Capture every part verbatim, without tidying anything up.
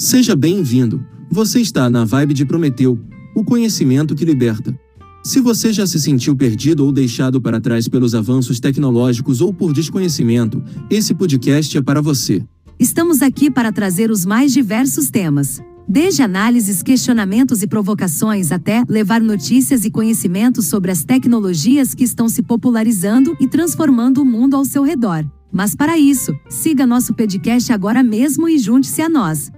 Seja bem-vindo! Você está na vibe de Prometeu, o conhecimento que liberta. Se você já se sentiu perdido ou deixado para trás pelos avanços tecnológicos ou por desconhecimento, esse podcast é para você. Estamos aqui para trazer os mais diversos temas. Desde análises, questionamentos e provocações até levar notícias e conhecimentos sobre as tecnologias que estão se popularizando e transformando o mundo ao seu redor. Mas para isso, siga nosso podcast agora mesmo e junte-se a nós.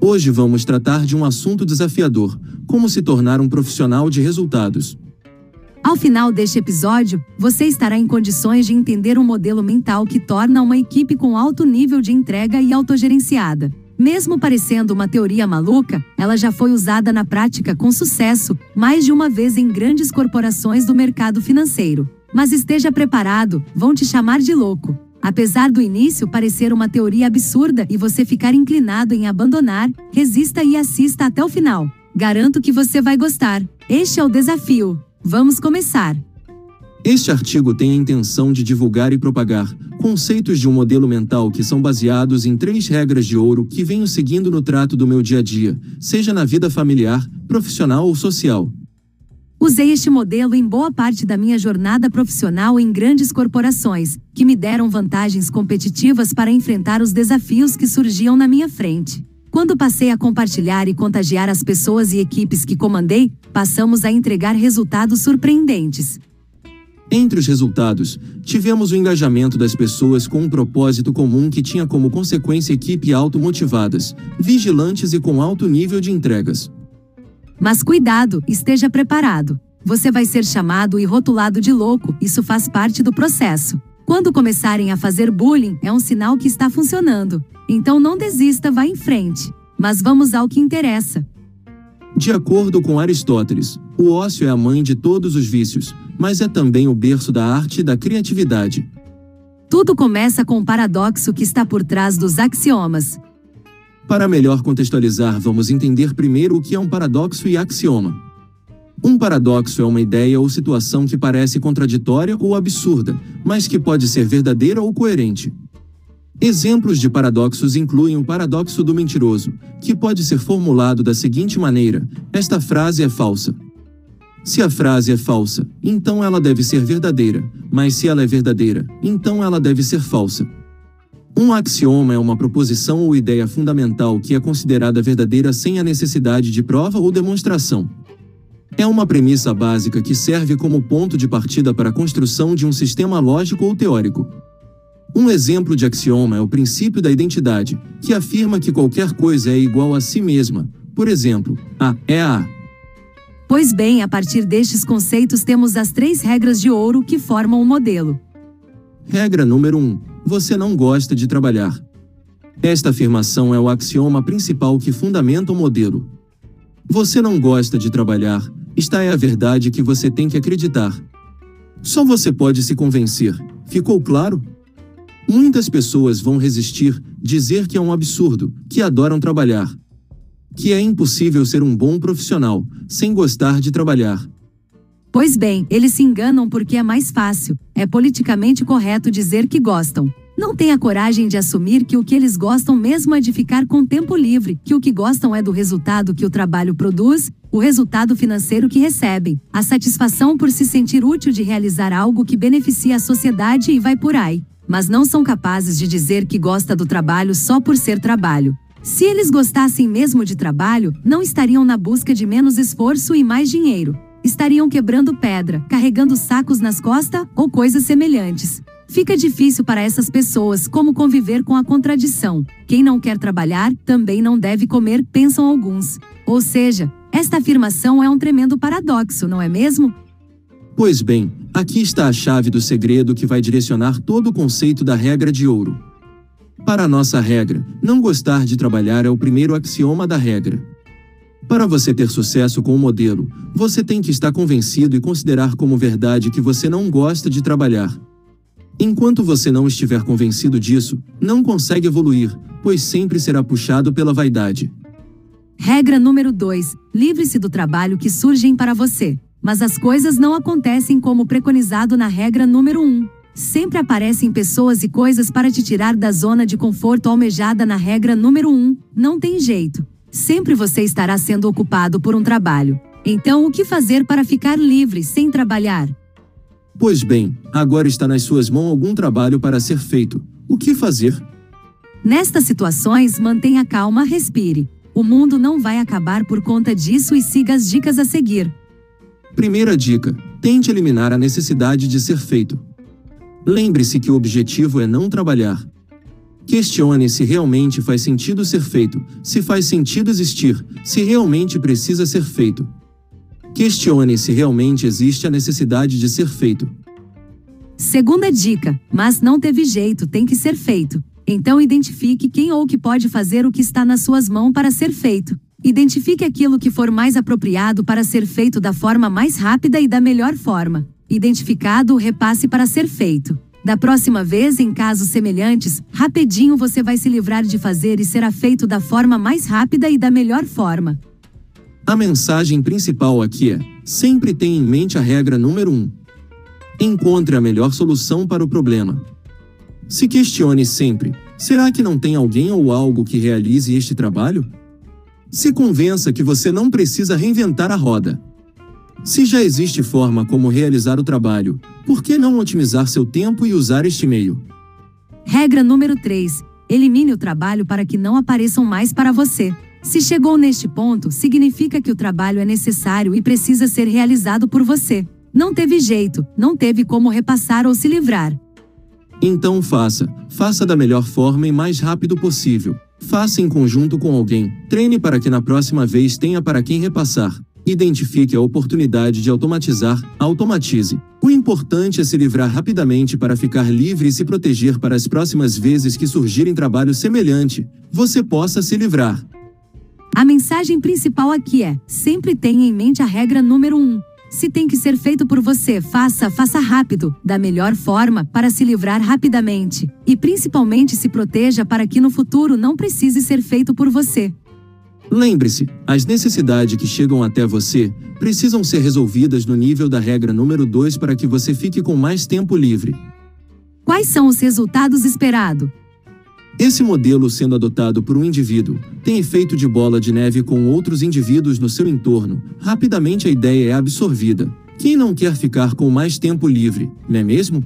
Hoje vamos tratar de um assunto desafiador: como se tornar um profissional de resultados. Ao final deste episódio, você estará em condições de entender um modelo mental que torna uma equipe com alto nível de entrega e autogerenciada. Mesmo parecendo uma teoria maluca, ela já foi usada na prática com sucesso, mais de uma vez em grandes corporações do mercado financeiro. Mas esteja preparado, vão te chamar de louco. Apesar do início parecer uma teoria absurda e você ficar inclinado em abandonar, resista e assista até o final. Garanto que você vai gostar. Este é o desafio. Vamos começar! Este artigo tem a intenção de divulgar e propagar conceitos de um modelo mental que são baseados em três regras de ouro que venho seguindo no trato do meu dia a dia, seja na vida familiar, profissional ou social. Usei este modelo em boa parte da minha jornada profissional em grandes corporações, que me deram vantagens competitivas para enfrentar os desafios que surgiam na minha frente. Quando passei a compartilhar e contagiar as pessoas e equipes que comandei, passamos a entregar resultados surpreendentes. Entre os resultados, tivemos o engajamento das pessoas com um propósito comum que tinha como consequência equipes automotivadas, vigilantes e com alto nível de entregas. Mas cuidado, esteja preparado. Você vai ser chamado e rotulado de louco, isso faz parte do processo. Quando começarem a fazer bullying, é um sinal que está funcionando. Então não desista, vá em frente. Mas vamos ao que interessa. De acordo com Aristóteles, o ócio é a mãe de todos os vícios, mas é também o berço da arte e da criatividade. Tudo começa com o paradoxo que está por trás dos axiomas. Para melhor contextualizar, vamos entender primeiro o que é um paradoxo e axioma. Um paradoxo é uma ideia ou situação que parece contraditória ou absurda, mas que pode ser verdadeira ou coerente. Exemplos de paradoxos incluem o paradoxo do mentiroso, que pode ser formulado da seguinte maneira: esta frase é falsa. Se a frase é falsa, então ela deve ser verdadeira, mas se ela é verdadeira, então ela deve ser falsa. Um axioma é uma proposição ou ideia fundamental que é considerada verdadeira sem a necessidade de prova ou demonstração. É uma premissa básica que serve como ponto de partida para a construção de um sistema lógico ou teórico. Um exemplo de axioma é o princípio da identidade, que afirma que qualquer coisa é igual a si mesma. Por exemplo, A é A. Pois bem, a partir destes conceitos temos as três regras de ouro que formam o modelo. Regra número um. Você não gosta de trabalhar. Esta afirmação é o axioma principal que fundamenta o modelo. Você não gosta de trabalhar, esta é a verdade que você tem que acreditar. Só você pode se convencer. Ficou claro? Muitas pessoas vão resistir, dizer que é um absurdo, que adoram trabalhar, que é impossível ser um bom profissional sem gostar de trabalhar. Pois bem, eles se enganam porque é mais fácil, é politicamente correto dizer que gostam. Não têm a coragem de assumir que o que eles gostam mesmo é de ficar com tempo livre, que o que gostam é do resultado que o trabalho produz, o resultado financeiro que recebem, a satisfação por se sentir útil de realizar algo que beneficia a sociedade e vai por aí. Mas não são capazes de dizer que gosta do trabalho só por ser trabalho. Se eles gostassem mesmo de trabalho, não estariam na busca de menos esforço e mais dinheiro. Estariam quebrando pedra, carregando sacos nas costas ou coisas semelhantes. Fica difícil para essas pessoas como conviver com a contradição. Quem não quer trabalhar também não deve comer, pensam alguns. Ou seja, esta afirmação é um tremendo paradoxo, não é mesmo? Pois bem, aqui está a chave do segredo que vai direcionar todo o conceito da regra de ouro. Para a nossa regra, não gostar de trabalhar é o primeiro axioma da regra. Para você ter sucesso com o modelo, você tem que estar convencido e considerar como verdade que você não gosta de trabalhar. Enquanto você não estiver convencido disso, não consegue evoluir, pois sempre será puxado pela vaidade. Regra número dois. Livre-se do trabalho que surgem para você. Mas as coisas não acontecem como preconizado na regra número um. Sempre aparecem pessoas e coisas para te tirar da zona de conforto almejada na regra número um. Não tem jeito. Sempre você estará sendo ocupado por um trabalho. Então, o que fazer para ficar livre sem trabalhar? Pois bem, agora está nas suas mãos algum trabalho para ser feito. O que fazer? Nestas situações, mantenha calma, respire. O mundo não vai acabar por conta disso e siga as dicas a seguir. Primeira dica: tente eliminar a necessidade de ser feito. Lembre-se que o objetivo é não trabalhar. Questione se realmente faz sentido ser feito, se faz sentido existir, se realmente precisa ser feito. Questione se realmente existe a necessidade de ser feito. Segunda dica: mas não teve jeito, tem que ser feito. Então identifique quem ou que pode fazer o que está nas suas mãos para ser feito. Identifique aquilo que for mais apropriado para ser feito da forma mais rápida e da melhor forma. Identificado, repasse para ser feito. Da próxima vez, em casos semelhantes, rapidinho você vai se livrar de fazer e será feito da forma mais rápida e da melhor forma. A mensagem principal aqui é: sempre tenha em mente a regra número um. Encontre a melhor solução para o problema. Se questione sempre: será que não tem alguém ou algo que realize este trabalho? Se convença que você não precisa reinventar a roda. Se já existe forma como realizar o trabalho, por que não otimizar seu tempo e usar este meio? Regra número três. Elimine o trabalho para que não apareçam mais para você. Se chegou neste ponto, significa que o trabalho é necessário e precisa ser realizado por você. Não teve jeito, não teve como repassar ou se livrar. Então faça. Faça da melhor forma e mais rápido possível. Faça em conjunto com alguém. Treine para que na próxima vez tenha para quem repassar. Identifique a oportunidade de automatizar, automatize. O importante é se livrar rapidamente para ficar livre e se proteger para as próximas vezes que surgirem trabalho semelhante, você possa se livrar. A mensagem principal aqui é: sempre tenha em mente a regra número um. Se tem que ser feito por você, faça, faça rápido, da melhor forma, para se livrar rapidamente. E principalmente se proteja para que no futuro não precise ser feito por você. Lembre-se, as necessidades que chegam até você precisam ser resolvidas no nível da regra número dois para que você fique com mais tempo livre. Quais são os resultados esperados? Esse modelo, sendo adotado por um indivíduo, tem efeito de bola de neve com outros indivíduos no seu entorno. Rapidamente a ideia é absorvida. Quem não quer ficar com mais tempo livre, não é mesmo?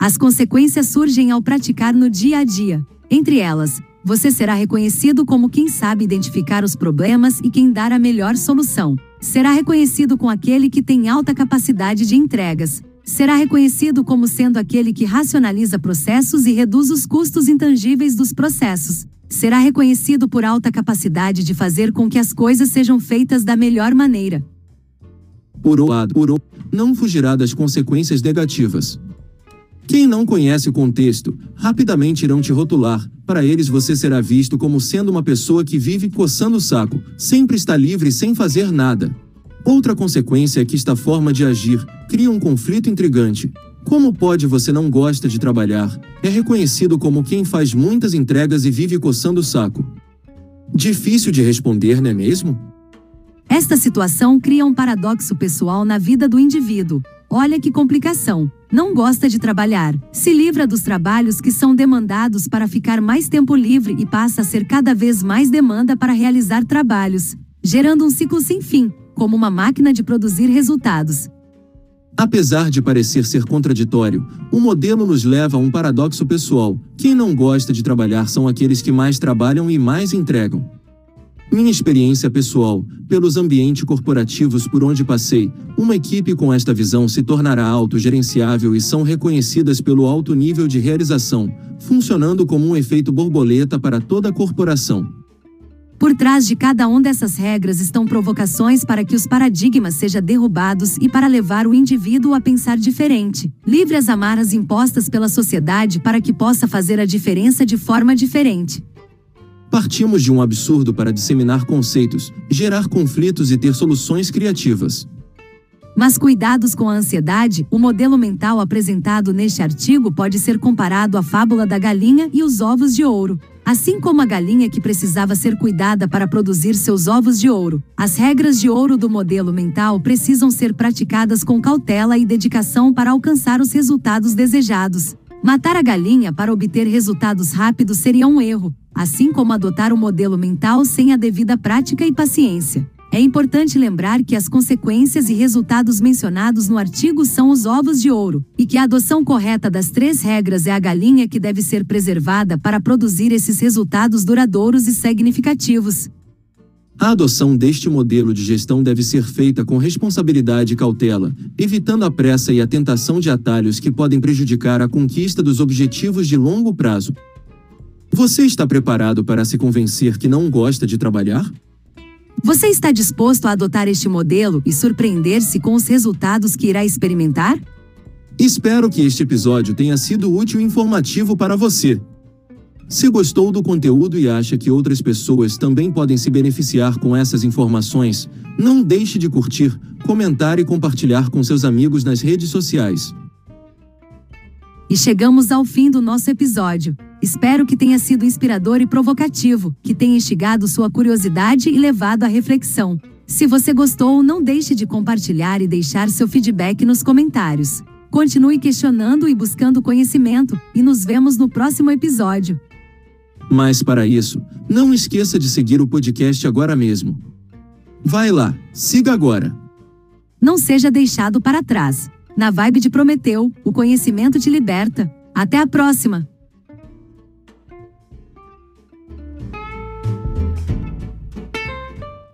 As consequências surgem ao praticar no dia a dia. Entre elas, você será reconhecido como quem sabe identificar os problemas e quem dar a melhor solução. Será reconhecido como aquele que tem alta capacidade de entregas. Será reconhecido como sendo aquele que racionaliza processos e reduz os custos intangíveis dos processos. Será reconhecido por alta capacidade de fazer com que as coisas sejam feitas da melhor maneira. Por outro, não fugirá das consequências negativas. Quem não conhece o contexto, rapidamente irão te rotular. Para eles você será visto como sendo uma pessoa que vive coçando o saco, sempre está livre sem fazer nada. Outra consequência é que esta forma de agir cria um conflito intrigante. Como pode você não gosta de trabalhar? É reconhecido como quem faz muitas entregas e vive coçando o saco. Difícil de responder, não é mesmo? Esta situação cria um paradoxo pessoal na vida do indivíduo. Olha que complicação! Não gosta de trabalhar, se livra dos trabalhos que são demandados para ficar mais tempo livre e passa a ser cada vez mais demanda para realizar trabalhos, gerando um ciclo sem fim, como uma máquina de produzir resultados. Apesar de parecer ser contraditório, o modelo nos leva a um paradoxo pessoal. Quem não gosta de trabalhar são aqueles que mais trabalham e mais entregam. Minha experiência pessoal, pelos ambientes corporativos por onde passei, uma equipe com esta visão se tornará autogerenciável e são reconhecidas pelo alto nível de realização, funcionando como um efeito borboleta para toda a corporação. Por trás de cada uma dessas regras estão provocações para que os paradigmas sejam derrubados e para levar o indivíduo a pensar diferente, livre das amarras impostas pela sociedade para que possa fazer a diferença de forma diferente. Partimos de um absurdo para disseminar conceitos, gerar conflitos e ter soluções criativas. Mas cuidados com a ansiedade, o modelo mental apresentado neste artigo pode ser comparado à fábula da galinha e os ovos de ouro. Assim como a galinha que precisava ser cuidada para produzir seus ovos de ouro, as regras de ouro do modelo mental precisam ser praticadas com cautela e dedicação para alcançar os resultados desejados. Matar a galinha para obter resultados rápidos seria um erro, assim como adotar o modelo mental sem a devida prática e paciência. É importante lembrar que as consequências e resultados mencionados no artigo são os ovos de ouro, e que a adoção correta das três regras é a galinha que deve ser preservada para produzir esses resultados duradouros e significativos. A adoção deste modelo de gestão deve ser feita com responsabilidade e cautela, evitando a pressa e a tentação de atalhos que podem prejudicar a conquista dos objetivos de longo prazo. Você está preparado para se convencer que não gosta de trabalhar? Você está disposto a adotar este modelo e surpreender-se com os resultados que irá experimentar? Espero que este episódio tenha sido útil e informativo para você. Se gostou do conteúdo e acha que outras pessoas também podem se beneficiar com essas informações, não deixe de curtir, comentar e compartilhar com seus amigos nas redes sociais. E chegamos ao fim do nosso episódio. Espero que tenha sido inspirador e provocativo, que tenha instigado sua curiosidade e levado à reflexão. Se você gostou, não deixe de compartilhar e deixar seu feedback nos comentários. Continue questionando e buscando conhecimento, e nos vemos no próximo episódio. Mas para isso, não esqueça de seguir o podcast agora mesmo. Vai lá, siga agora. Não seja deixado para trás. Na vibe de Prometeu, o conhecimento te liberta. Até a próxima!